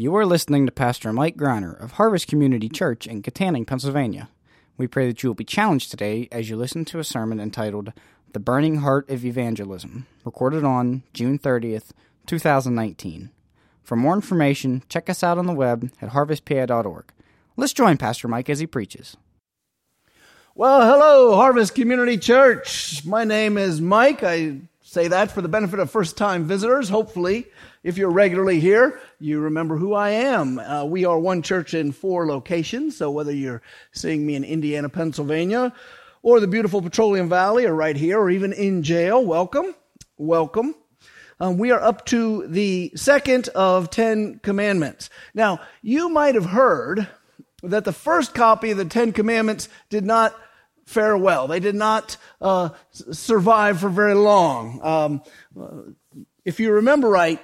You are listening to Pastor Mike Greiner of Harvest Community Church in Kittanning, Pennsylvania. We pray that you will be challenged today as you listen to a sermon entitled, The Burning Heart of Evangelism, recorded on June 30th, 2019. For more information, check us out on the web at harvestpa.org. Let's join Pastor Mike as he preaches. Well, hello, Harvest Community Church. My name is Mike. I say that for the benefit of first-time visitors. Hopefully, if you're regularly here, you remember who I am. We are one church in four locations, so whether you're seeing me in Indiana, Pennsylvania, or the beautiful Petroleum Valley, or right here, or even in jail, welcome, welcome. We are up to the second of 10 Commandments. Now, you might have heard that the first copy of the 10 Commandments did not fare well. They did not survive for very long. If you remember right,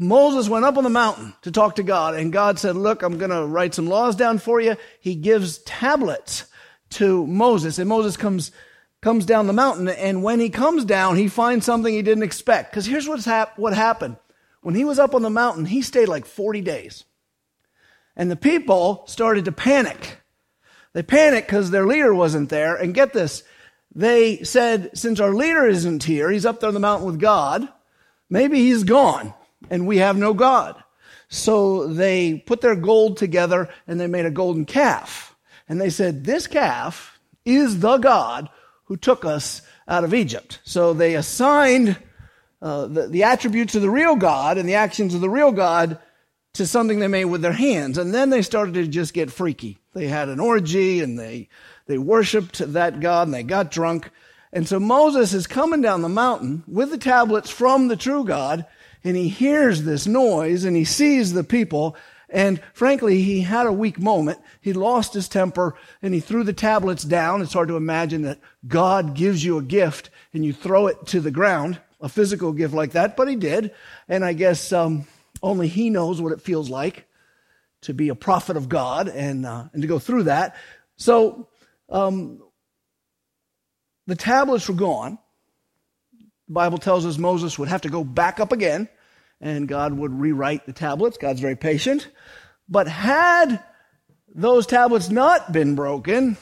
Moses went up on the mountain to talk to God, and God said, look, I'm going to write some laws down for you. He gives tablets to Moses, and Moses comes down the mountain, and when he comes down, he finds something he didn't expect. Because here's what happened. When he was up on the mountain, he stayed like 40 days, and the people started to panic. They panicked because their leader wasn't there. And get this, they said, since our leader isn't here, he's up there on the mountain with God, maybe he's gone and we have no God. So they put their gold together and they made a golden calf. And they said, this calf is the God who took us out of Egypt. So they assigned the attributes of the real God and the actions of the real God to something they made with their hands. And then they started to just get freaky. They had an orgy, and they worshiped that God, and they got drunk. And so Moses is coming down the mountain with the tablets from the true God, and he hears this noise, and he sees the people, and frankly, he had a weak moment. He lost his temper, and he threw the tablets down. It's hard to imagine that God gives you a gift, and you throw it to the ground, a physical gift like that, but he did. And I guess only he knows what it feels like to be a prophet of God and to go through that. So the tablets were gone. The Bible tells us Moses would have to go back up again, and God would rewrite the tablets. God's very patient. But had those tablets not been broken,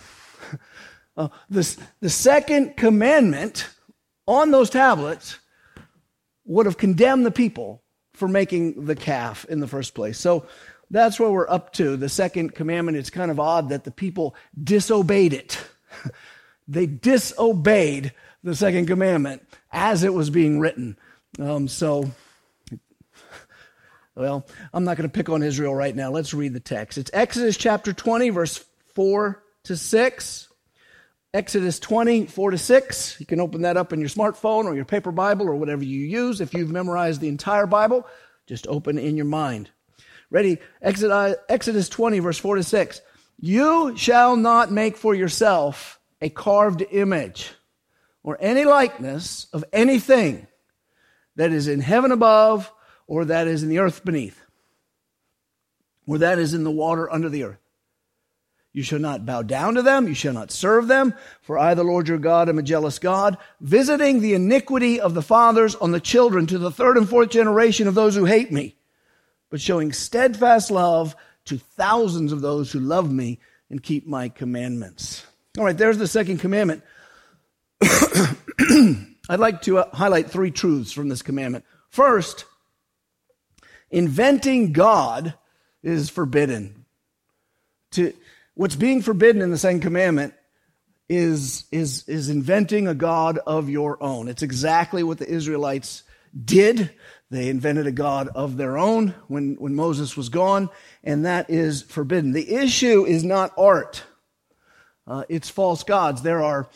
the second commandment on those tablets would have condemned the people for making the calf in the first place. So that's where we're up to. The second commandment, it's kind of odd that the people disobeyed it. They disobeyed the second commandment as it was being written. Well, I'm not going to pick on Israel right now. Let's read the text. It's Exodus chapter 20, verse 4 to 6. Exodus 20, 4 to 6. You can open that up in your smartphone or your paper Bible or whatever you use. If you've memorized the entire Bible, just open in your mind. Ready? Exodus 20, verse 4 to 6. You shall not make for yourself a carved image or any likeness of anything that is in heaven above or that is in the earth beneath or that is in the water under the earth. You shall not bow down to them. You shall not serve them. For I, the Lord your God, am a jealous God, visiting the iniquity of the fathers on the children to the third and fourth generation of those who hate me, but showing steadfast love to thousands of those who love me and keep my commandments. All right, there's the second commandment. I'd like to highlight three truths from this commandment. First, inventing God is forbidden. What's being forbidden in the second commandment is inventing a God of your own. It's exactly what the Israelites did. They invented a God of their own when Moses was gone, and that is forbidden. The issue is not art. It's false gods. There are,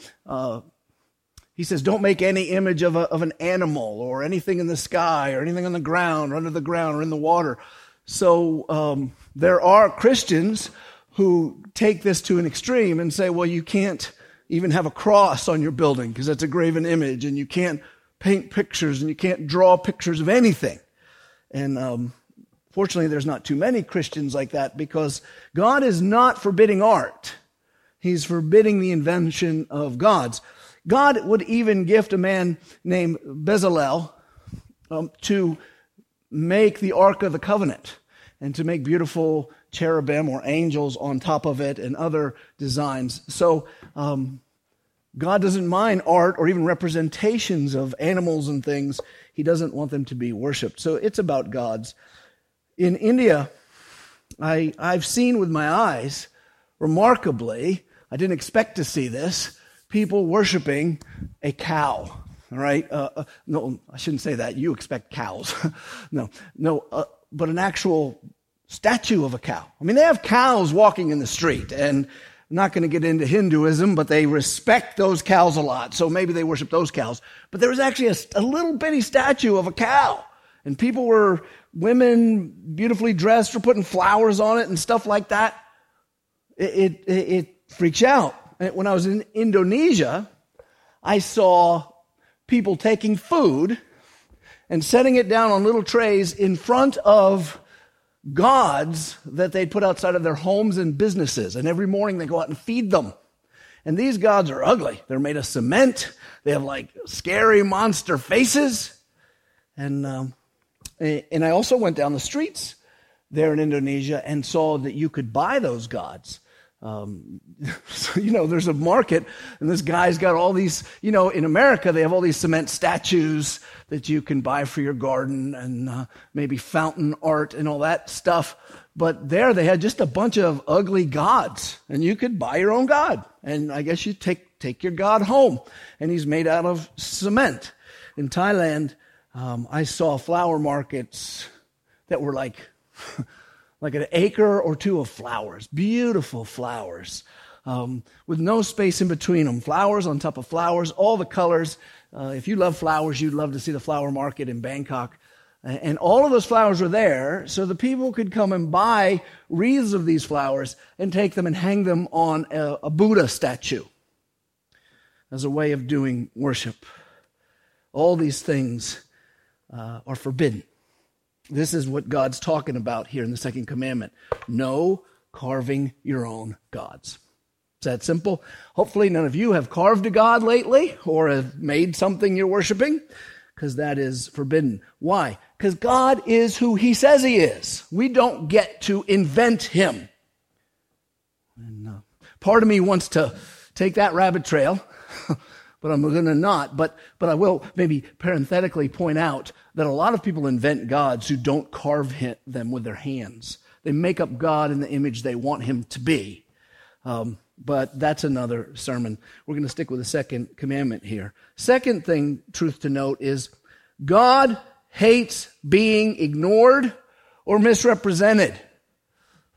he says, don't make any image of an animal or anything in the sky or anything on the ground or under the ground or in the water. So there are Christians who take this to an extreme and say, well, you can't even have a cross on your building because that's a graven image, and you can't paint pictures, and you can't draw pictures of anything. And fortunately, there's not too many Christians like that, because God is not forbidding art. He's forbidding the invention of gods. God would even gift a man named Bezalel to make the Ark of the Covenant. and to make beautiful cherubim or angels on top of it and other designs. So God doesn't mind art or even representations of animals and things. He doesn't want them to be worshipped. So it's about gods. In India, I've seen with my eyes, remarkably, I didn't expect to see this, people worshiping a cow. All right? No, I shouldn't say that. You expect cows. But an actual statue of a cow. I mean, they have cows walking in the street, and I'm not going to get into Hinduism, but they respect those cows a lot, so maybe they worship those cows. But there was actually a little bitty statue of a cow, and people were, women beautifully dressed, were putting flowers on it and stuff like that. It freaks you out. When I was in Indonesia, I saw people taking food and setting it down on little trays in front of gods that they'd put outside of their homes and businesses. And every morning they go out and feed them. And these gods are ugly. They're made of cement. They have like scary monster faces. And I also went down the streets there in Indonesia and saw that you could buy those gods. So, there's a market, and this guy's got all these, in America, they have all these cement statues that you can buy for your garden and maybe fountain art and all that stuff. But there they had just a bunch of ugly gods, and you could buy your own god. And I guess you take your god home, and he's made out of cement. In Thailand, I saw flower markets that were like an acre or two of flowers, beautiful flowers, with no space in between them. Flowers on top of flowers, all the colors. If you love flowers, you'd love to see the flower market in Bangkok. And all of those flowers were there, so the people could come and buy wreaths of these flowers and take them and hang them on a Buddha statue as a way of doing worship. All these things are forbidden. This is what God's talking about here in the second commandment. No carving your own gods. It's that simple. Hopefully none of you have carved a god lately or have made something you're worshiping, because that is forbidden. Why? Because God is who he says he is. We don't get to invent him. And part of me wants to take that rabbit trail, but I'm going to not. But I will maybe parenthetically point out that a lot of people invent gods who don't carve them with their hands. They make up God in the image they want him to be. But that's another sermon. We're going to stick with the second commandment here. Second thing, truth to note, is God hates being ignored or misrepresented.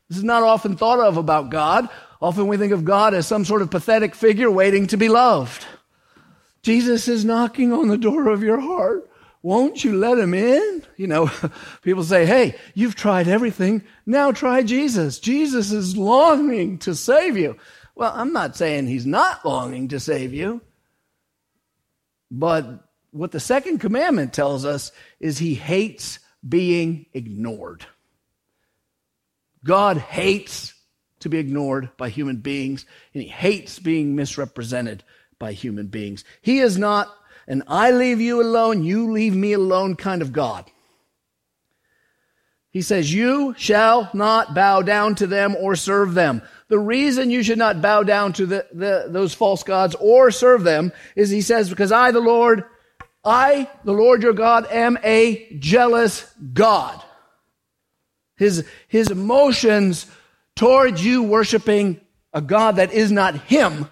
This is not often thought of about God. Often we think of God as some sort of pathetic figure waiting to be loved. Jesus is knocking on the door of your heart. Won't you let him in? People say, hey, you've tried everything. Now try Jesus. Jesus is longing to save you. Well, I'm not saying he's not longing to save you. But what the second commandment tells us is he hates being ignored. God hates to be ignored by human beings, and he hates being misrepresented by human beings. He is not an I leave you alone, you leave me alone kind of God. He says, you shall not bow down to them or serve them. The reason you should not bow down to those false gods or serve them is, he says, because I, the Lord your God, am a jealous God. His emotions towards you worshiping a God that is not him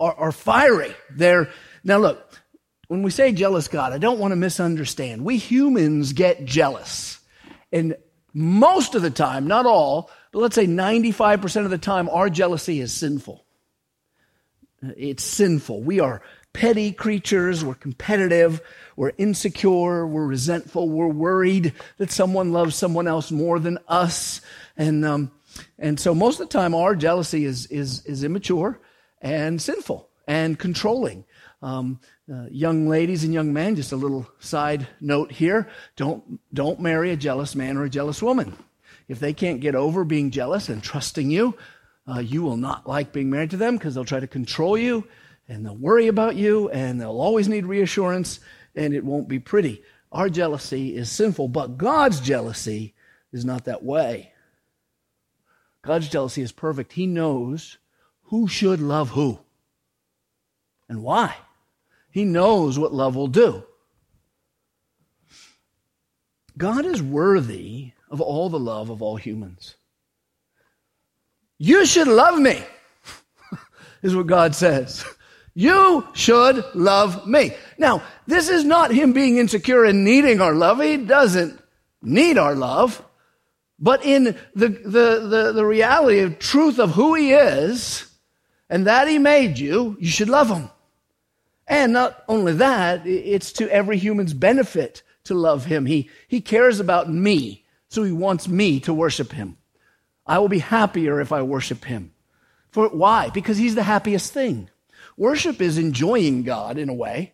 are fiery. Now look, when we say jealous God, I don't want to misunderstand. We humans get jealous. And most of the time, not all, but let's say 95% of the time, our jealousy is sinful. It's sinful. We are petty creatures. We're competitive. We're insecure. We're resentful. We're worried that someone loves someone else more than us. And so most of the time, our jealousy is immature and sinful and controlling. Young ladies and young men, just a little side note here, don't marry a jealous man or a jealous woman. If they can't get over being jealous and trusting you, you will not like being married to them, because they'll try to control you, and they'll worry about you, and they'll always need reassurance, and it won't be pretty. Our jealousy is sinful, but God's jealousy is not that way. God's jealousy is perfect. He knows who should love who and why. He knows what love will do. God is worthy of all the love of all humans. You should love me, is what God says. You should love me. Now, this is not him being insecure and needing our love. He doesn't need our love. But in the reality of truth of who he is and that he made you, you should love him. And not only that, it's to every human's benefit to love him. He cares about me, so he wants me to worship him. I will be happier if I worship him. For why? Because he's the happiest thing. Worship is enjoying God in a way,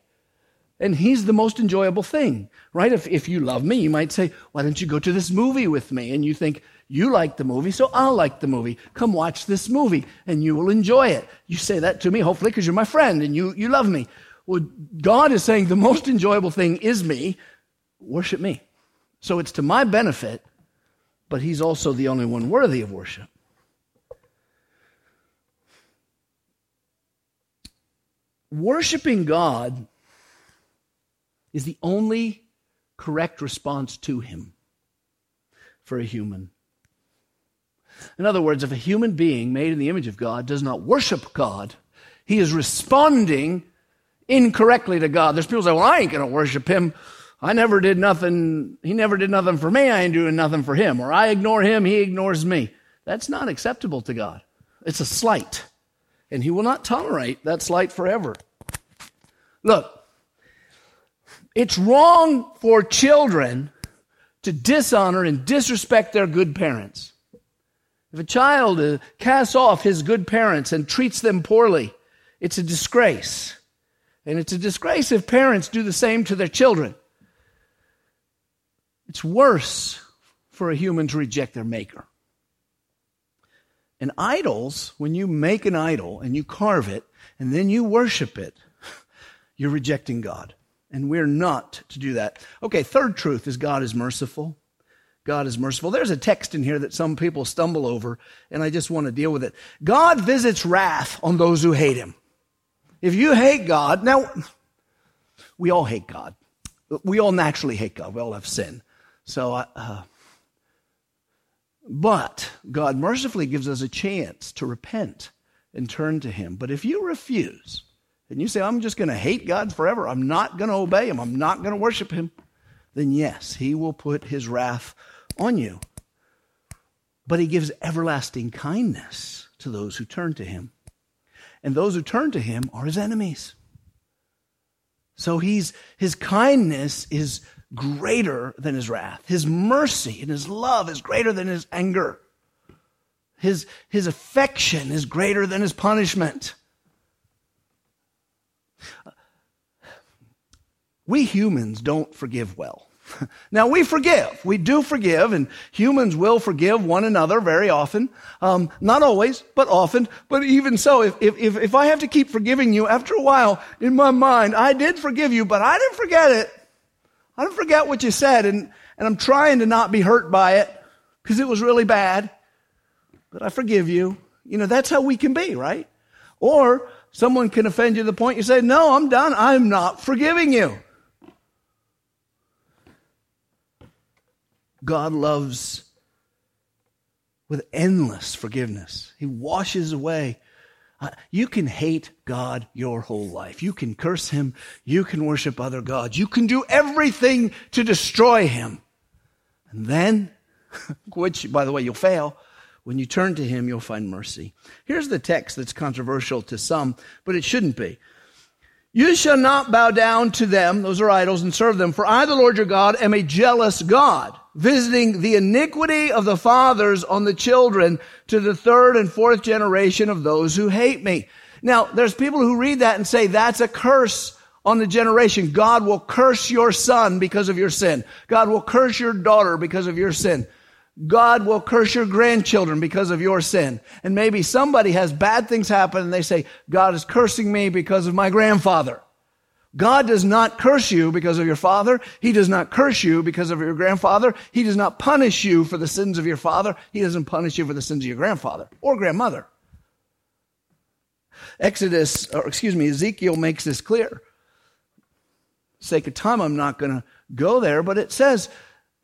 and he's the most enjoyable thing, right? If you love me, you might say, why don't you go to this movie with me? And you think, you like the movie, so I'll like the movie. Come watch this movie, and you will enjoy it. You say that to me, hopefully, because you're my friend, and you love me. Well, God is saying the most enjoyable thing is me. Worship me. So it's to my benefit, but he's also the only one worthy of worship. Worshiping God is the only correct response to him for a human. In other words, if a human being made in the image of God does not worship God, he is responding incorrectly to God. There's people who say, well, I ain't going to worship him. I never did nothing. He never did nothing for me. I ain't doing nothing for him. Or I ignore him. He ignores me. That's not acceptable to God. It's a slight. And he will not tolerate that slight forever. Look, it's wrong for children to dishonor and disrespect their good parents. If a child casts off his good parents and treats them poorly, it's a disgrace. And it's a disgrace if parents do the same to their children. It's worse for a human to reject their maker. And idols, when you make an idol and you carve it and then you worship it, you're rejecting God. And we're not to do that. Okay, third truth is God is merciful. God is merciful. There's a text in here that some people stumble over, and I just want to deal with it. God visits wrath on those who hate him. If you hate God, now, we all hate God. We all naturally hate God. We all have sin. But God mercifully gives us a chance to repent and turn to him. But if you refuse, and you say, I'm just going to hate God forever, I'm not going to obey him, I'm not going to worship him, then yes, he will put his wrath on you. But he gives everlasting kindness to those who turn to him. And those who turn to him are his enemies. So his kindness is greater than his wrath. His mercy and his love is greater than his anger. His affection is greater than his punishment. We humans don't forgive well. Now, we forgive. We do forgive, and humans will forgive one another very often. Not always, but often. But even so, if I have to keep forgiving you, after a while, in my mind, I did forgive you, but I didn't forget it. I didn't forget what you said, and I'm trying to not be hurt by it because it was really bad, but I forgive you. You know, that's how we can be, right? Or someone can offend you to the point you say, no, I'm done. I'm not forgiving you. God loves with endless forgiveness. He washes away. You can hate God your whole life. You can curse him. You can worship other gods. You can do everything to destroy him. And then, which, by the way, you'll fail, when you turn to him, you'll find mercy. Here's the text that's controversial to some, but it shouldn't be. You shall not bow down to them, those are idols, and serve them. For I, the Lord your God, am a jealous God, visiting the iniquity of the fathers on the children to the third and fourth generation of those who hate me. Now, there's people who read that and say, that's a curse on the generation. God will curse your son because of your sin. God will curse your daughter because of your sin. God will curse your grandchildren because of your sin. And maybe somebody has bad things happen and they say, God is cursing me because of my grandfather. God does not curse you because of your father. He does not curse you because of your grandfather. He does not punish you for the sins of your father. He doesn't punish you for the sins of your grandfather or grandmother. Ezekiel makes this clear. For the sake of time, I'm not going to go there, but it says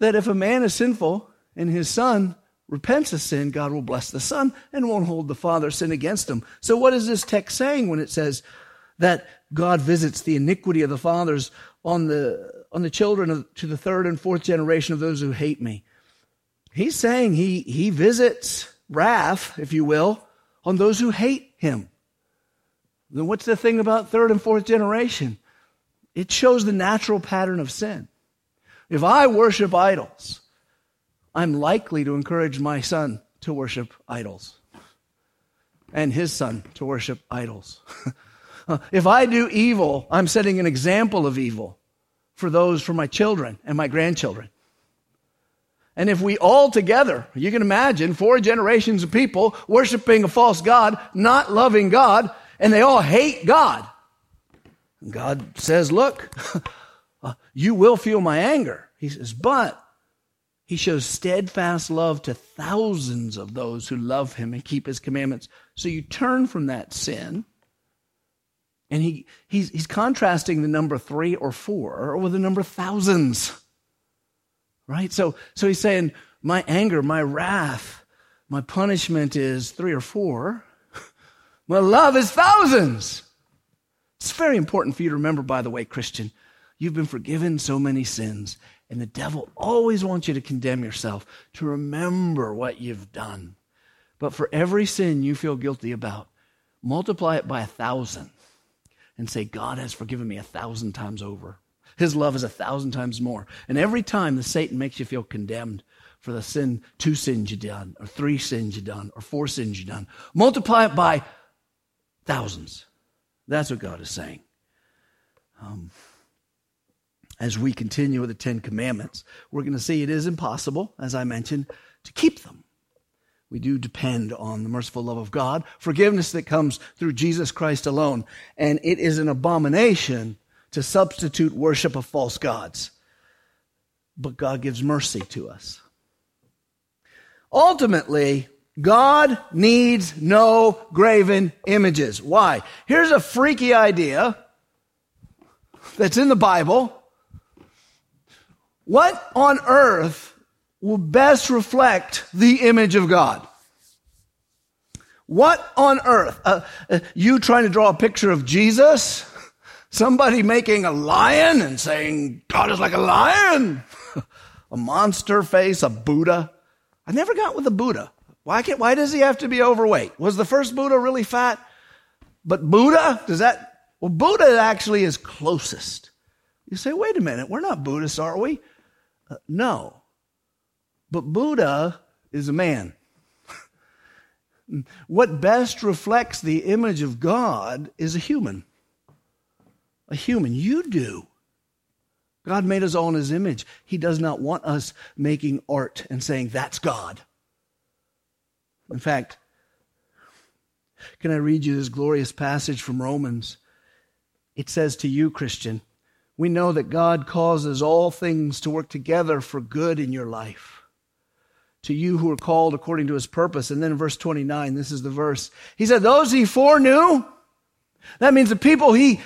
that if a man is sinful and his son repents of sin, God will bless the son and won't hold the father's sin against him. So what is this text saying when it says that God visits the iniquity of the fathers on the children to the third and fourth generation of those who hate me? He's saying he visits wrath, if you will, on those who hate him. Then what's the thing about third and fourth generation? It shows the natural pattern of sin. If I worship idols, I'm likely to encourage my son to worship idols and his son to worship idols. If I do evil, I'm setting an example of evil for my children and my grandchildren. And if we all together, you can imagine 4 generations of people worshiping a false god, not loving God, and they all hate God. And God says, look, you will feel my anger. He says, but he shows steadfast love to thousands of those who love him and keep his commandments. So you turn from that sin. And he's contrasting the number 3 or 4 with the number thousands, right? So he's saying, my anger, my wrath, my punishment is 3 or 4. My love is thousands. It's very important for you to remember, by the way, Christian, you've been forgiven so many sins, and the devil always wants you to condemn yourself, to remember what you've done. But for every sin you feel guilty about, multiply it by 1,000. And say, God has forgiven me 1,000 times over. His love is 1,000 times more. And every time the Satan makes you feel condemned for the sin, 2 sins you done, or 3 sins you done, or 4 sins you done, multiply it by thousands. That's what God is saying. As we continue with the 10 Commandments, we're going to see it is impossible, as I mentioned, to keep them. We do depend on the merciful love of God, forgiveness that comes through Jesus Christ alone. And it is an abomination to substitute worship of false gods. But God gives mercy to us. Ultimately, God needs no graven images. Why? Here's a freaky idea that's in the Bible. What on earth will best reflect the image of God? What on earth? You trying to draw a picture of Jesus? Somebody making a lion and saying, God is like a lion? A monster face, a Buddha? I never got with a Buddha. Why does he have to be overweight? Was the first Buddha really fat? But Buddha? Buddha actually is closest. You say, wait a minute, we're not Buddhists, are we? No. But Buddha is a man. What best reflects the image of God is a human. A human. You do. God made us all in his image. He does not want us making art and saying, that's God. In fact, can I read you this glorious passage from Romans? It says to you, Christian, we know that God causes all things to work together for good in your life, to you who are called according to his purpose. And then in verse 29, this is the verse. He said, those he foreknew, that means the people he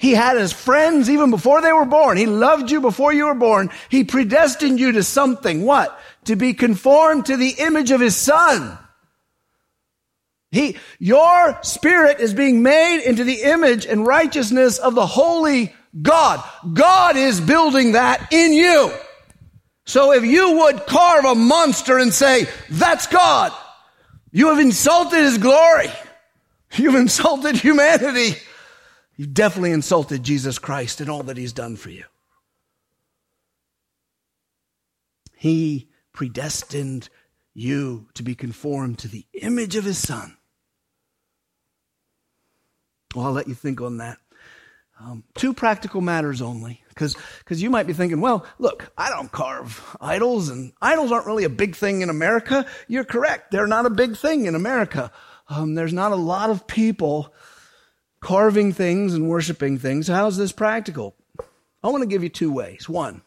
had as friends even before they were born. He loved you before you were born. He predestined you to something. What? To be conformed to the image of his son. Your spirit is being made into the image and righteousness of the holy God. God is building that in you. So if you would carve a monster and say, that's God, you have insulted his glory. You've insulted humanity. You've definitely insulted Jesus Christ and all that he's done for you. He predestined you to be conformed to the image of his son. Well, I'll let you think on that. 2 practical matters only, because you might be thinking, well, look, I don't carve idols, and idols aren't really a big thing in America. You're correct. They're not a big thing in America. There's not a lot of people carving things and worshiping things. How is this practical? I want to give you two ways. One,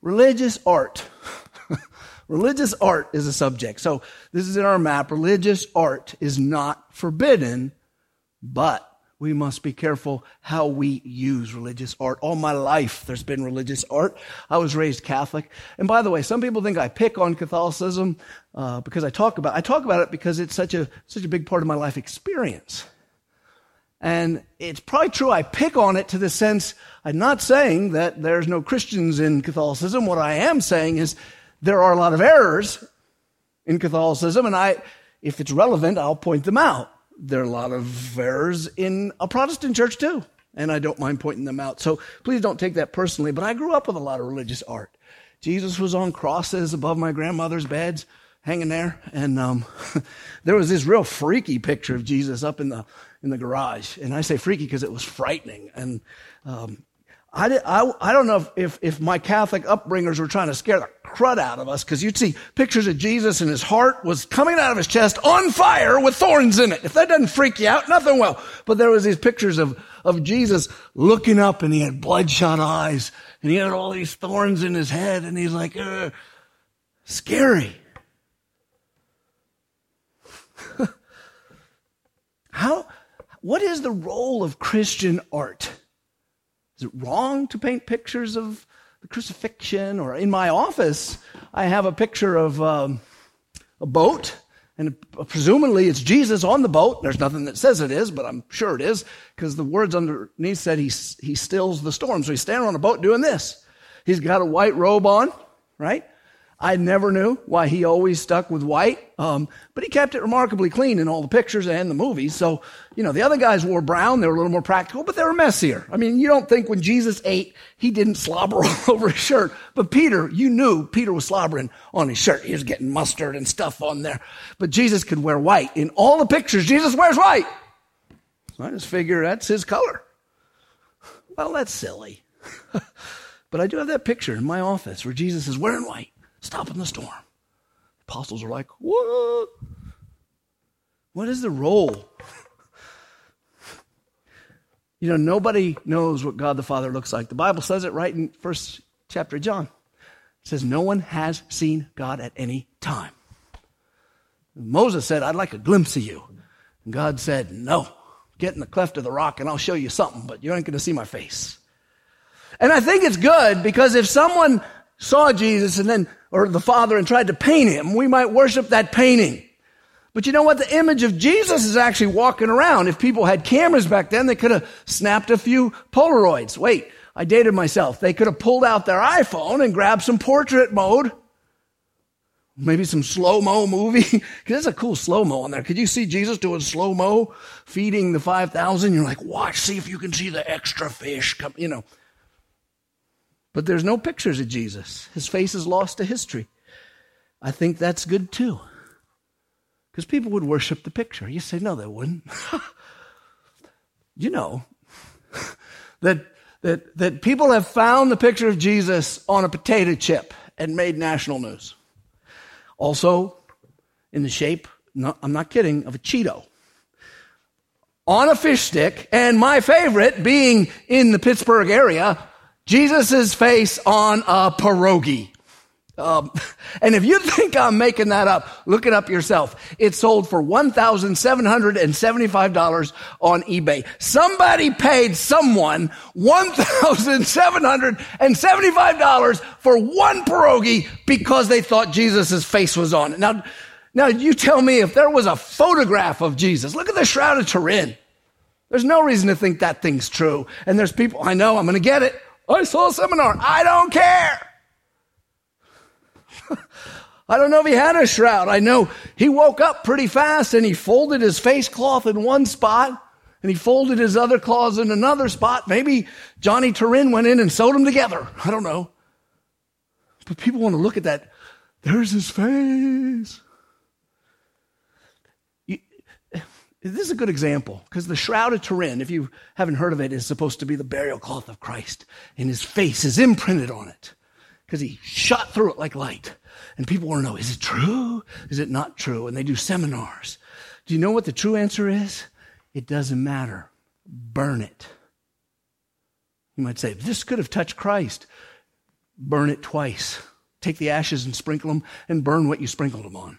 religious art. Religious art is a subject. So this is in our map. Religious art is not forbidden, but we must be careful how we use religious art. All my life, there's been religious art. I was raised Catholic. And by the way, some people think I pick on Catholicism because I talk about it because it's such a big part of my life experience. And it's probably true I pick on it to the sense I'm not saying that there's no Christians in Catholicism. What I am saying is there are a lot of errors in Catholicism, and if it's relevant, I'll point them out. There are a lot of errors in a Protestant church too, and I don't mind pointing them out. So please don't take that personally, but I grew up with a lot of religious art. Jesus was on crosses above my grandmother's beds, hanging there, and there was this real freaky picture of Jesus up in the garage. And I say freaky because it was frightening. And I don't know if my Catholic upbringers were trying to scare the crud out of us, because you'd see pictures of Jesus and his heart was coming out of his chest on fire with thorns in it. If that doesn't freak you out, nothing will. But there was these pictures of Jesus looking up, and he had bloodshot eyes and he had all these thorns in his head, and he's like, scary. What is the role of Christian art? Is it wrong to paint pictures of the crucifixion? Or in my office, I have a picture of a boat, and presumably it's Jesus on the boat. There's nothing that says it is, but I'm sure it is, because the words underneath said he stills the storm. So he's standing on a boat doing this. He's got a white robe on, right? I never knew why he always stuck with white, but he kept it remarkably clean in all the pictures and the movies. So, the other guys wore brown. They were a little more practical, but they were messier. I mean, you don't think when Jesus ate, he didn't slobber all over his shirt. But Peter, you knew Peter was slobbering on his shirt. He was getting mustard and stuff on there. But Jesus could wear white. In all the pictures, Jesus wears white. So I just figure that's his color. Well, that's silly. But I do have that picture in my office where Jesus is wearing white, stopping the storm. The apostles are like, what? What is the role? Nobody knows what God the Father looks like. The Bible says it right in first chapter of John. It says, no one has seen God at any time. Moses said, I'd like a glimpse of you. And God said, no, get in the cleft of the rock and I'll show you something, but you ain't going to see my face. And I think it's good, because if someone saw Jesus or the Father and tried to paint him, we might worship that painting. But you know what? The image of Jesus is actually walking around. If people had cameras back then, they could have snapped a few Polaroids. Wait, I dated myself. They could have pulled out their iPhone and grabbed some portrait mode, maybe some slow-mo movie, because there's a cool slow-mo on there. Could you see Jesus doing slow-mo, feeding the 5,000? You're like, watch, see if you can see the extra fish come. But there's no pictures of Jesus. His face is lost to history. I think that's good too, because people would worship the picture. You say, no, they wouldn't. that people have found the picture of Jesus on a potato chip and made national news. Also, in the shape, no, I'm not kidding, of a Cheeto. On a fish stick, and my favorite, being in the Pittsburgh area, Jesus' face on a pierogi. And if you think I'm making that up, look it up yourself. It sold for $1,775 on eBay. Somebody paid someone $1,775 for one pierogi because they thought Jesus' face was on it. Now you tell me, if there was a photograph of Jesus, look at the Shroud of Turin. There's no reason to think that thing's true. And there's people, I know, I'm going to get it. I saw a seminar. I don't care. I don't know if he had a shroud. I know he woke up pretty fast and he folded his face cloth in one spot and he folded his other cloths in another spot. Maybe Johnny Turin went in and sewed them together. I don't know. But people want to look at that. There's his face. This is a good example, because the Shroud of Turin, if you haven't heard of it, is supposed to be the burial cloth of Christ, and his face is imprinted on it because he shot through it like light. And people want to know, is it true? Is it not true? And they do seminars. Do you know what the true answer is? It doesn't matter. Burn it. You might say, this could have touched Christ. Burn it twice. Take the ashes and sprinkle them and burn what you sprinkled them on.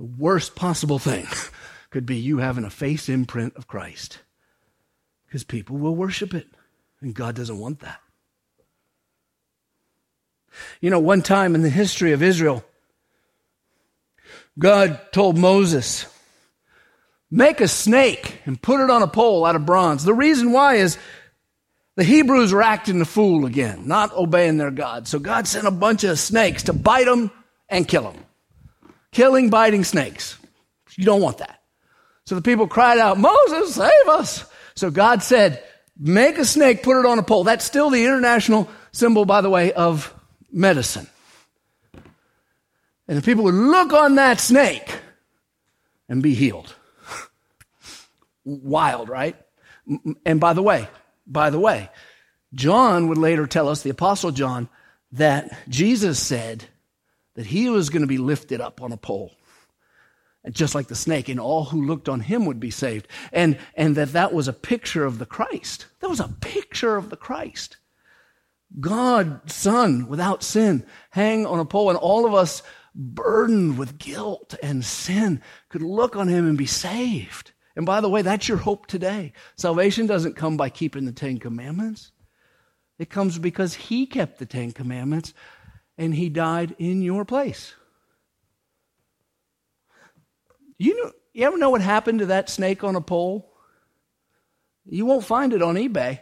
The worst possible thing could be you having a face imprint of Christ, because people will worship it, and God doesn't want that. You know, one time in the history of Israel, God told Moses, make a snake and put it on a pole out of bronze. The reason why is the Hebrews were acting the fool again, not obeying their God. So God sent a bunch of snakes to bite them and kill them. Killing, biting snakes. You don't want that. So the people cried out, Moses, save us. So God said, make a snake, put it on a pole. That's still the international symbol, by the way, of medicine. And the people would look on that snake and be healed. Wild, right? And by the way, John would later tell us, the Apostle John, that Jesus said that he was going to be lifted up on a pole, and just like the snake, and all who looked on him would be saved. And that was a picture of the Christ. That was a picture of the Christ. God, Son, without sin, hang on a pole, and all of us burdened with guilt and sin could look on him and be saved. And by the way, that's your hope today. Salvation doesn't come by keeping the Ten Commandments. It comes because he kept the Ten Commandments and he died in your place. You ever know what happened to that snake on a pole? You won't find it on eBay.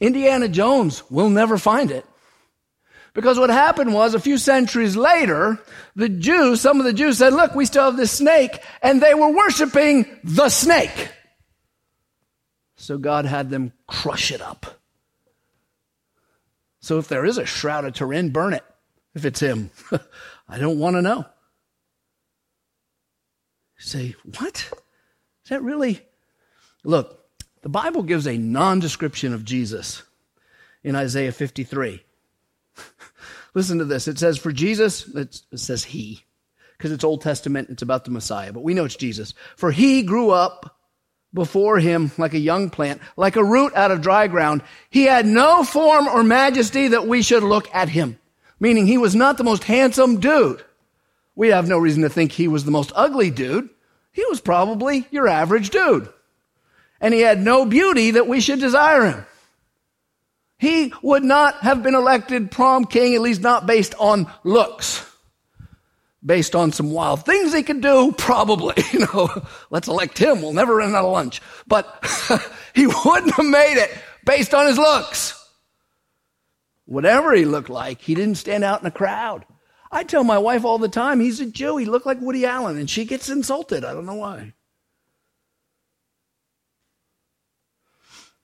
Indiana Jones will never find it. Because what happened was, a few centuries later, some of the Jews said, look, we still have this snake, and they were worshiping the snake. So God had them crush it up. So if there is a Shroud of Turin, burn it, if it's him. I don't want to know. You say, what? Is that really? Look, the Bible gives a non-description of Jesus in Isaiah 53. Listen to this. It says, for Jesus, it says he, because it's Old Testament, it's about the Messiah, but we know it's Jesus. For he grew up before him like a young plant, like a root out of dry ground. He had no form or majesty that we should look at him, meaning he was not the most handsome dude. We have no reason to think he was the most ugly dude. He was probably your average dude. And he had no beauty that we should desire him. He would not have been elected prom king, at least not based on looks. Based on some wild things he could do, probably. Let's elect him. We'll never run out of lunch. But he wouldn't have made it based on his looks. Whatever he looked like, he didn't stand out in a crowd. I tell my wife all the time, he's a Jew. He looked like Woody Allen, and she gets insulted. I don't know why.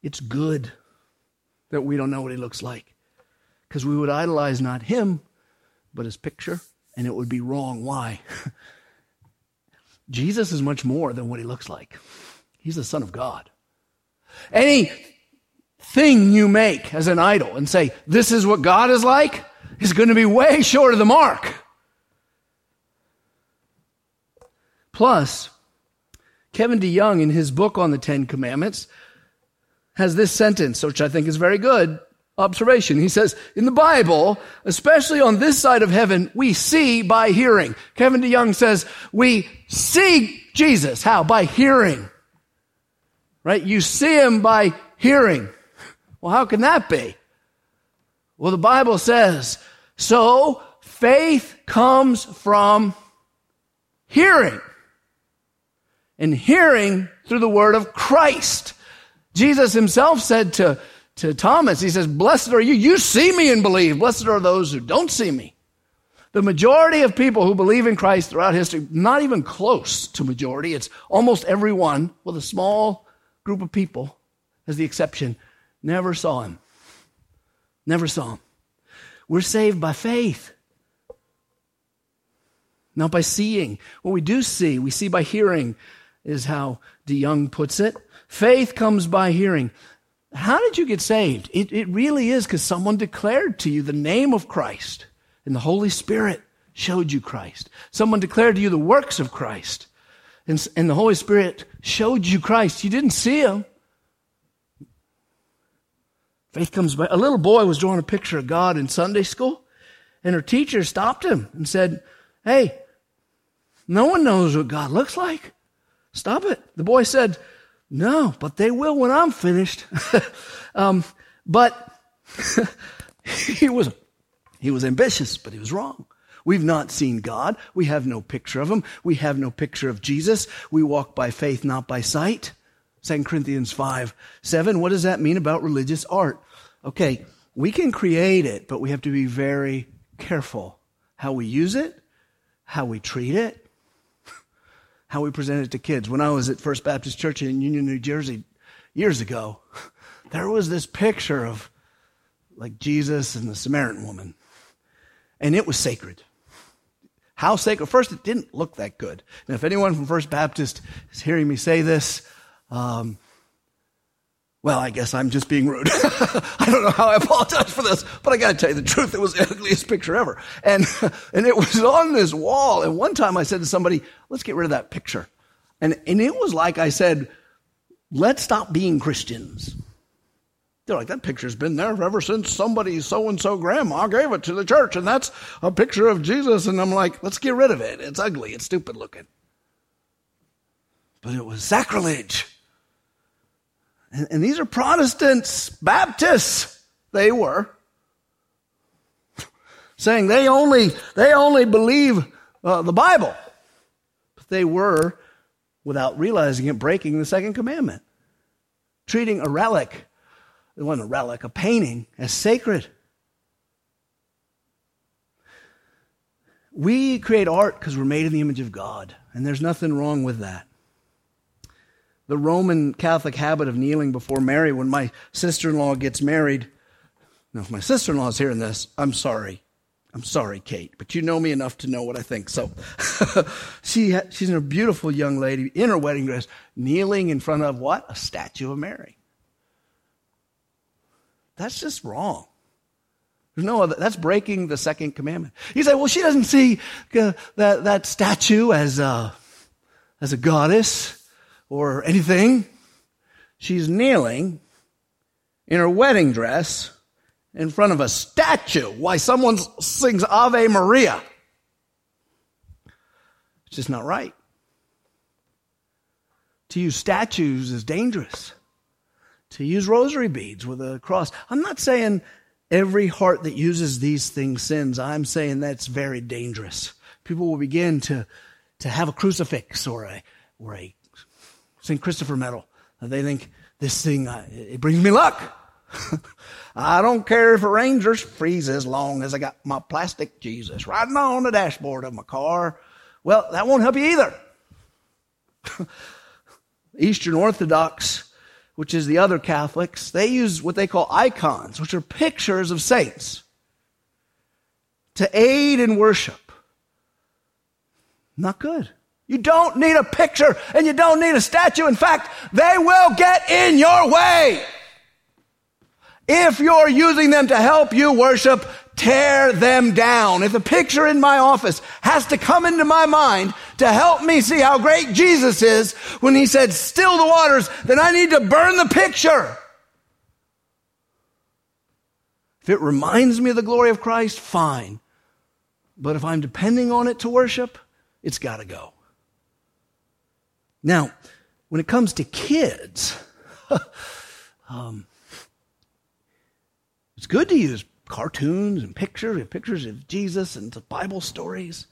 It's good that we don't know what he looks like, because we would idolize not him, but his picture, and it would be wrong. Why? Jesus is much more than what he looks like. He's the Son of God. Anything you make as an idol and say, this is what God is like, is going to be way short of the mark. Plus, Kevin DeYoung, in his book on the Ten Commandments, has this sentence, which I think is very good observation. He says, in the Bible, especially on this side of heaven, we see by hearing. Kevin DeYoung says, we see Jesus. How? By hearing. Right? You see him by hearing. Well, how can that be? Well, the Bible says, so faith comes from hearing. And hearing through the word of Christ. Jesus himself said to Thomas, he says, blessed are you. You see me and believe. Blessed are those who don't see me. The majority of people who believe in Christ throughout history, not even close to majority, it's almost everyone, with a small group of people as the exception, never saw him. Never saw him. We're saved by faith, not by seeing. What we do see, we see by hearing, is how DeYoung puts it. Faith comes by hearing. How did you get saved? It really is because someone declared to you the name of Christ, and the Holy Spirit showed you Christ. Someone declared to you the works of Christ, and the Holy Spirit showed you Christ. You didn't see him. Faith comes back. A little boy was drawing a picture of God in Sunday school, and her teacher stopped him and said, "Hey, no one knows what God looks like. Stop it." The boy said, "No, but they will when I'm finished." But he was ambitious, but he was wrong. We've not seen God. We have no picture of him. We have no picture of Jesus. We walk by faith, not by sight. 2 Corinthians 5:7. What does that mean about religious art? Okay, we can create it, but we have to be very careful how we use it, how we treat it, how we present it to kids. When I was at First Baptist Church in Union, New Jersey years ago, there was this picture of like Jesus and the Samaritan woman, and it was sacred. How sacred? First, it didn't look that good. Now, if anyone from First Baptist is hearing me say this, well, I guess I'm just being rude. I don't know how I apologize for this, but I got to tell you the truth. It was the ugliest picture ever. And it was on this wall. And one time I said to somebody, "Let's get rid of that picture." And it was like I said, "Let's stop being Christians." They're like, "That picture's been there ever since somebody so-and-so grandma gave it to the church, and that's a picture of Jesus." And I'm like, "Let's get rid of it. It's ugly. It's stupid looking." But it was sacrilege. And these are Protestants, Baptists, they were, saying they only believe the Bible. But they were, without realizing it, breaking the second commandment, treating a relic, it wasn't a relic, a painting, as sacred. We create art because we're made in the image of God, and there's nothing wrong with that. The Roman Catholic habit of kneeling before Mary. When my sister-in-law gets married, now if my sister-in-law is hearing this, I'm sorry. I'm sorry, Kate, but you know me enough to know what I think. So she's a beautiful young lady in her wedding dress, kneeling in front of what? A statue of Mary. That's just wrong. There's no other. That's breaking the second commandment. You say, "Well, she doesn't see that statue as a goddess or anything. She's kneeling in her wedding dress in front of a statue. Why, someone sings Ave Maria." It's just not right. To use statues is dangerous. To use rosary beads with a cross. I'm not saying every heart that uses these things sins. I'm saying that's very dangerous. People will begin to have a crucifix or a St. Christopher medal. They think this thing, it brings me luck. I don't care if it rains or freezes as long as I got my plastic Jesus riding on the dashboard of my car. Well, that won't help you either. Eastern Orthodox, which is the other Catholics, they use what they call icons, which are pictures of saints, to aid in worship. Not good. You don't need a picture, and you don't need a statue. In fact, they will get in your way. If you're using them to help you worship, tear them down. If the picture in my office has to come into my mind to help me see how great Jesus is when he said, "Still the waters," then I need to burn the picture. If it reminds me of the glory of Christ, fine. But if I'm depending on it to worship, it's got to go. Now, when it comes to kids, it's good to use cartoons and pictures of Jesus and the Bible stories.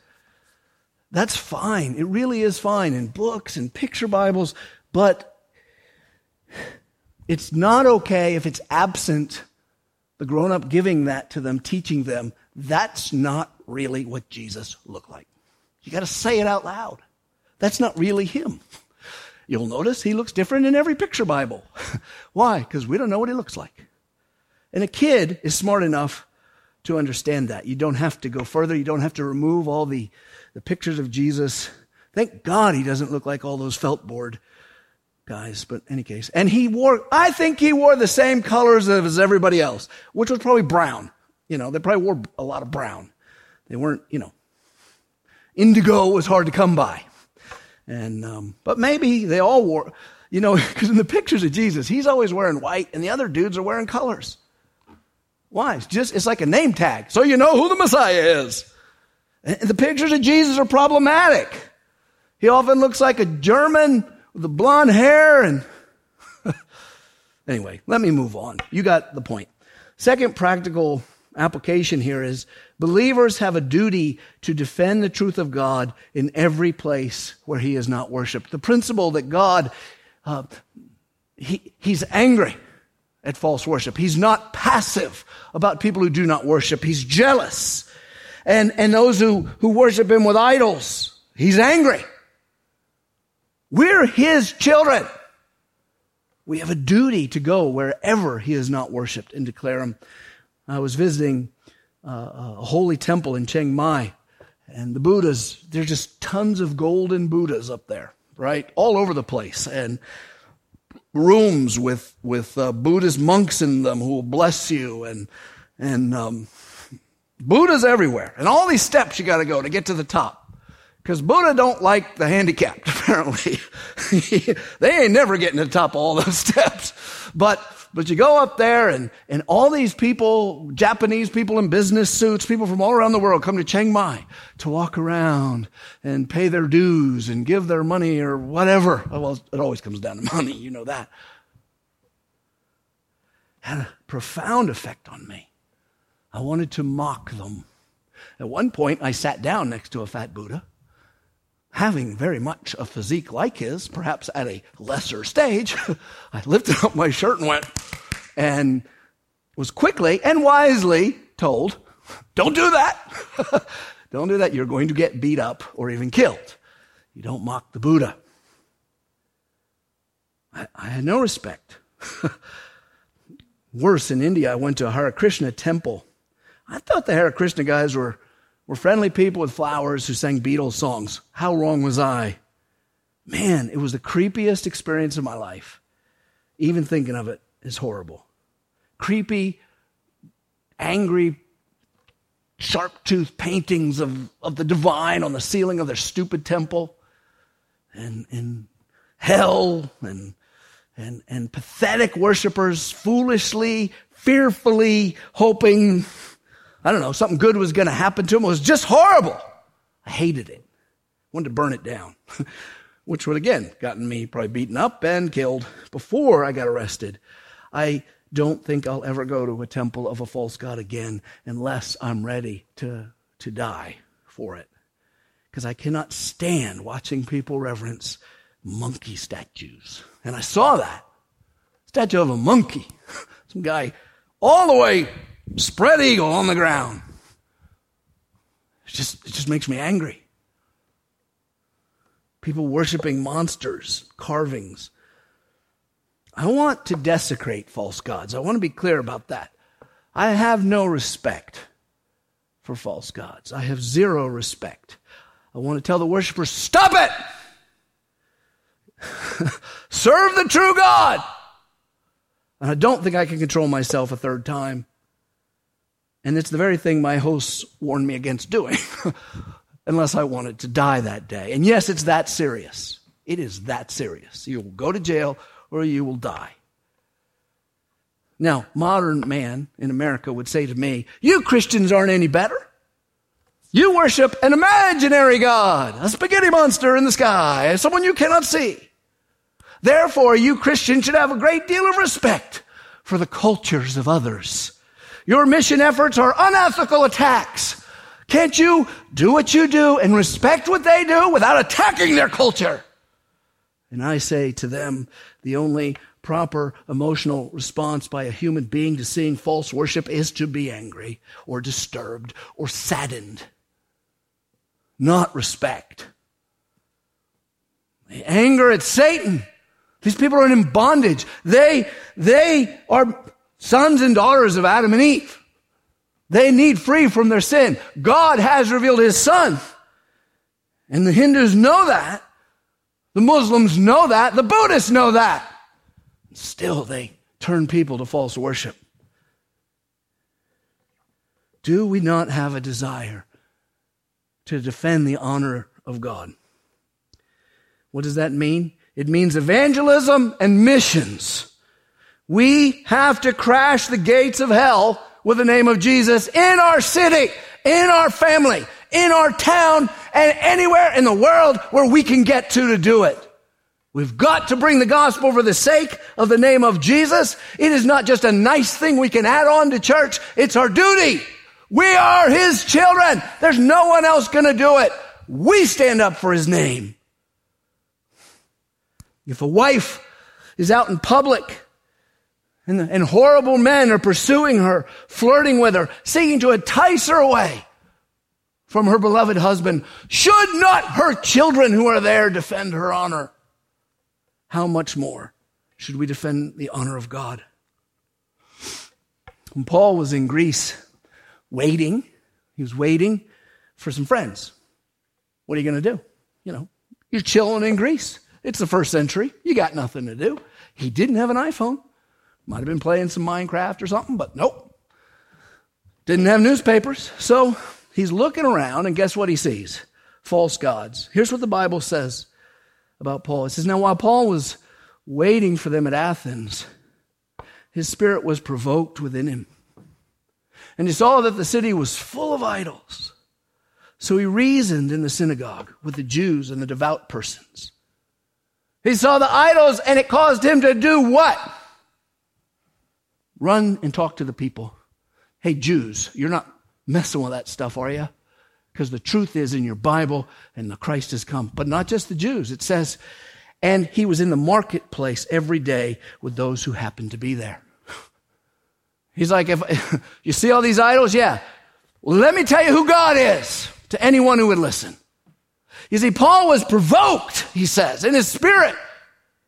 That's fine. It really is fine in books and picture Bibles, but it's not okay if it's absent the grown-up giving that to them, teaching them, that's not really what Jesus looked like. You got to say it out loud. That's not really him. You'll notice he looks different in every picture Bible. Why? Because we don't know what he looks like. And a kid is smart enough to understand that. You don't have to go further. You don't have to remove all the pictures of Jesus. Thank God he doesn't look like all those felt board guys, but in any case. And I think he wore the same colors as everybody else, which was probably brown. You know, they probably wore a lot of brown. They weren't, indigo was hard to come by. And but maybe they all wore, you know, because in the pictures of Jesus, he's always wearing white, and the other dudes are wearing colors. Why? It's like a name tag, so you know who the Messiah is. And the pictures of Jesus are problematic. He often looks like a German with the blonde hair. And anyway, let me move on. You got the point. Second practical application here is believers have a duty to defend the truth of God in every place where he is not worshiped. The principle that God, he's angry at false worship. He's not passive about people who do not worship. He's jealous. And those who worship him with idols, he's angry. We're his children. We have a duty to go wherever he is not worshiped and declare him. I was visiting a holy temple in Chiang Mai, and the Buddhas, there's just tons of golden Buddhas up there, right? All over the place, and rooms with Buddhist monks in them who will bless you, and Buddhas everywhere, and all these steps you got to go to get to the top. Because Buddha don't like the handicapped, apparently. They ain't never getting to the top of all those steps. But you go up there, and all these people, Japanese people in business suits, people from all around the world come to Chiang Mai to walk around and pay their dues and give their money or whatever. Well, it always comes down to money, you know that. Had a profound effect on me. I wanted to mock them. At one point, I sat down next to a fat Buddha, having very much a physique like his, perhaps at a lesser stage. I lifted up my shirt and went, and was quickly and wisely told, don't do that. Don't do that. You're going to get beat up or even killed. You don't mock the Buddha. I had no respect. Worse, in India, I went to a Hare Krishna temple. I thought the Hare Krishna guys were friendly people with flowers who sang Beatles songs. How wrong was I? Man, it was the creepiest experience of my life. Even thinking of it is horrible. Creepy, angry, sharp-toothed paintings of the divine on the ceiling of their stupid temple. And hell and pathetic worshipers foolishly, fearfully hoping, I don't know, something good was going to happen to him. It was just horrible. I hated it. Wanted to burn it down, which would, again, gotten me probably beaten up and killed before I got arrested. I don't think I'll ever go to a temple of a false god again unless I'm ready to die for it, because I cannot stand watching people reverence monkey statues. And I saw that. Statue of a monkey. Some guy all the way spread eagle on the ground. It just makes me angry. People worshiping monsters, carvings. I want to desecrate false gods. I want to be clear about that. I have no respect for false gods. I have zero respect. I want to tell the worshipers, stop it! Serve the true God! And I don't think I can control myself a third time. And it's the very thing my hosts warned me against doing, unless I wanted to die that day. And yes, it's that serious. It is that serious. You will go to jail or you will die. Now, modern man in America would say to me, you Christians aren't any better. You worship an imaginary God, a spaghetti monster in the sky, someone you cannot see. Therefore, you Christians should have a great deal of respect for the cultures of others. Your mission efforts are unethical attacks. Can't you do what you do and respect what they do without attacking their culture? And I say to them, the only proper emotional response by a human being to seeing false worship is to be angry or disturbed or saddened. Not respect. The anger at Satan. These people are in bondage. They are sons and daughters of Adam and Eve. They need free from their sin. God has revealed his son. And the Hindus know that. The Muslims know that. The Buddhists know that. Still, they turn people to false worship. Do we not have a desire to defend the honor of God? What does that mean? It means evangelism and missions. We have to crash the gates of hell with the name of Jesus in our city, in our family, in our town, and anywhere in the world where we can get to do it. We've got to bring the gospel for the sake of the name of Jesus. It is not just a nice thing we can add on to church. It's our duty. We are his children. There's no one else going to do it. We stand up for his name. If a wife is out in public and horrible men are pursuing her, flirting with her, seeking to entice her away from her beloved husband, should not her children who are there defend her honor? How much more should we defend the honor of God? When Paul was in Greece waiting, he was waiting for some friends. What are you going to do? You know, you're chilling in Greece. It's the first century. You got nothing to do. He didn't have an iPhone. Might have been playing some Minecraft or something, but nope. Didn't have newspapers. So he's looking around, and guess what he sees? False gods. Here's what the Bible says about Paul. It says, now while Paul was waiting for them at Athens, his spirit was provoked within him. And he saw that the city was full of idols. So he reasoned in the synagogue with the Jews and the devout persons. He saw the idols, and it caused him to do what? Run and talk to the people. Hey, Jews, you're not messing with that stuff, are you? Because the truth is in your Bible, and the Christ has come. But not just the Jews. It says, and he was in the marketplace every day with those who happened to be there. He's like, if you see all these idols? Yeah. Well, let me tell you who God is to anyone who would listen. You see, Paul was provoked, he says, in his spirit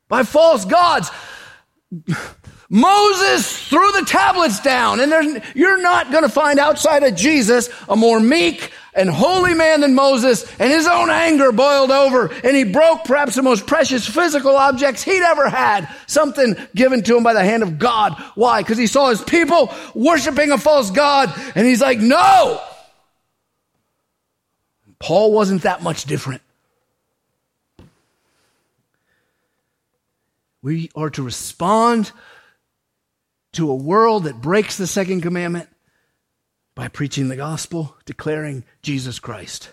by false gods. Moses threw the tablets down, and you're not going to find outside of Jesus a more meek and holy man than Moses, and his own anger boiled over, and he broke perhaps the most precious physical objects he'd ever had, something given to him by the hand of God. Why? Because he saw his people worshiping a false god, and he's like, no! Paul wasn't that much different. We are to respond to a world that breaks the second commandment by preaching the gospel, declaring Jesus Christ.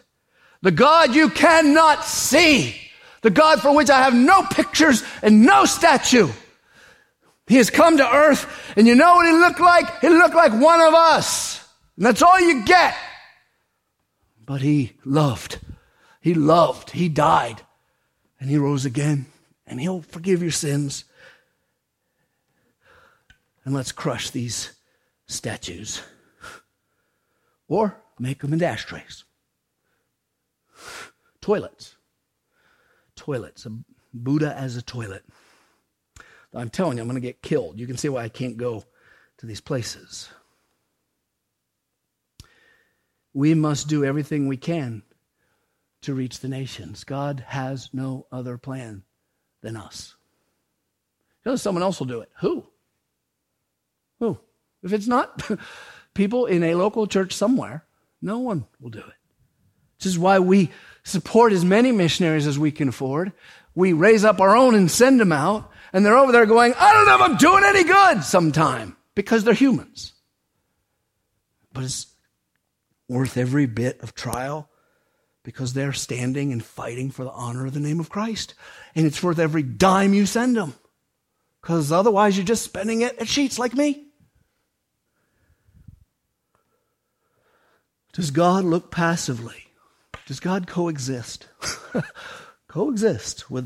The God you cannot see, the God for which I have no pictures and no statue. He has come to earth, and you know what he looked like? He looked like one of us. And that's all you get. But he loved, he died, and he rose again, and he'll forgive your sins. And let's crush these statues. Or make them into ashtrays. Toilets. Buddha as a toilet. I'm telling you, I'm going to get killed. You can see why I can't go to these places. We must do everything we can to reach the nations. God has no other plan than us. You know, someone else will do it. Who? If it's not people in a local church somewhere, no one will do it. This is why we support as many missionaries as we can afford. We raise up our own and send them out, and they're over there going, I don't know if I'm doing any good sometime, because they're humans. But it's worth every bit of trial because they're standing and fighting for the honor of the name of Christ. And it's worth every dime you send them, because otherwise you're just spending it at sheets like me. Does God look passively? Does God coexist with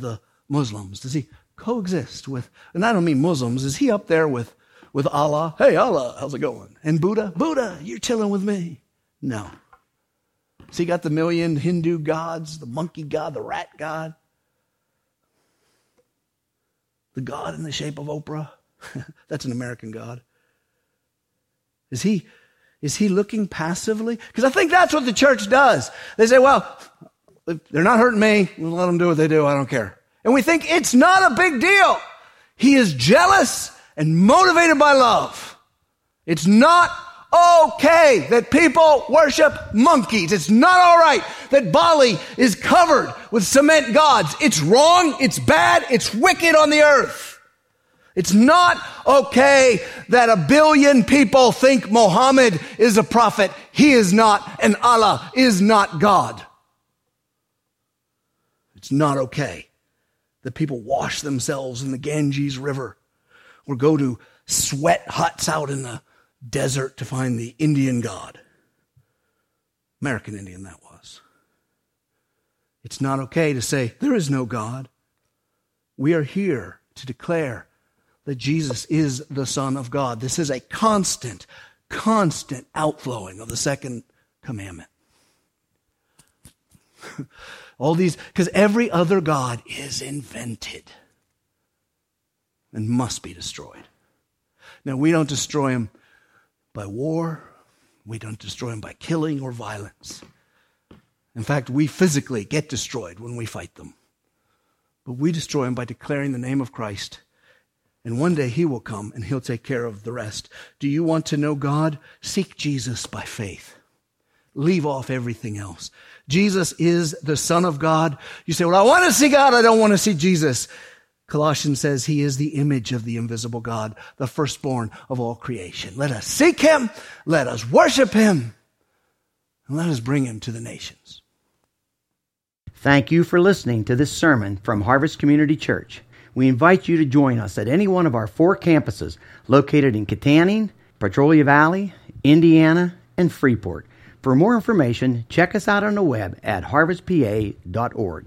the Muslims? Does he coexist with, and I don't mean Muslims, is he up there with Allah? Hey, Allah, how's it going? And Buddha, you're chilling with me. No. So you got the million Hindu gods, the monkey god, the rat god, the god in the shape of Oprah. That's an American god. Is he looking passively? Because I think that's what the church does. They say, well, they're not hurting me. We'll let them do what they do. I don't care. And we think it's not a big deal. He is jealous and motivated by love. It's not okay that people worship monkeys. It's not all right that Bali is covered with cement gods. It's wrong, it's bad, it's wicked on the earth. It's not okay that 1 billion people think Muhammad is a prophet. He is not, and Allah is not God. It's not okay that people wash themselves in the Ganges River or go to sweat huts out in the desert to find the Indian God. American Indian, that was. It's not okay to say, there is no God. We are here to declare that Jesus is the Son of God. This is a constant, constant outflowing of the second commandment. All these, because every other God is invented and must be destroyed. Now, we don't destroy him by war. We don't destroy him by killing or violence. In fact, we physically get destroyed when we fight them. But we destroy him by declaring the name of Christ. And one day he will come and he'll take care of the rest. Do you want to know God? Seek Jesus by faith. Leave off everything else. Jesus is the Son of God. You say, well, I want to see God. I don't want to see Jesus. Colossians says he is the image of the invisible God, the firstborn of all creation. Let us seek him. Let us worship him. And let us bring him to the nations. Thank you for listening to this sermon from Harvest Community Church. We invite you to join us at any one of our 4 campuses located in Kittanning, Petroleum Valley, Indiana, and Freeport. For more information, check us out on the web at harvestpa.org.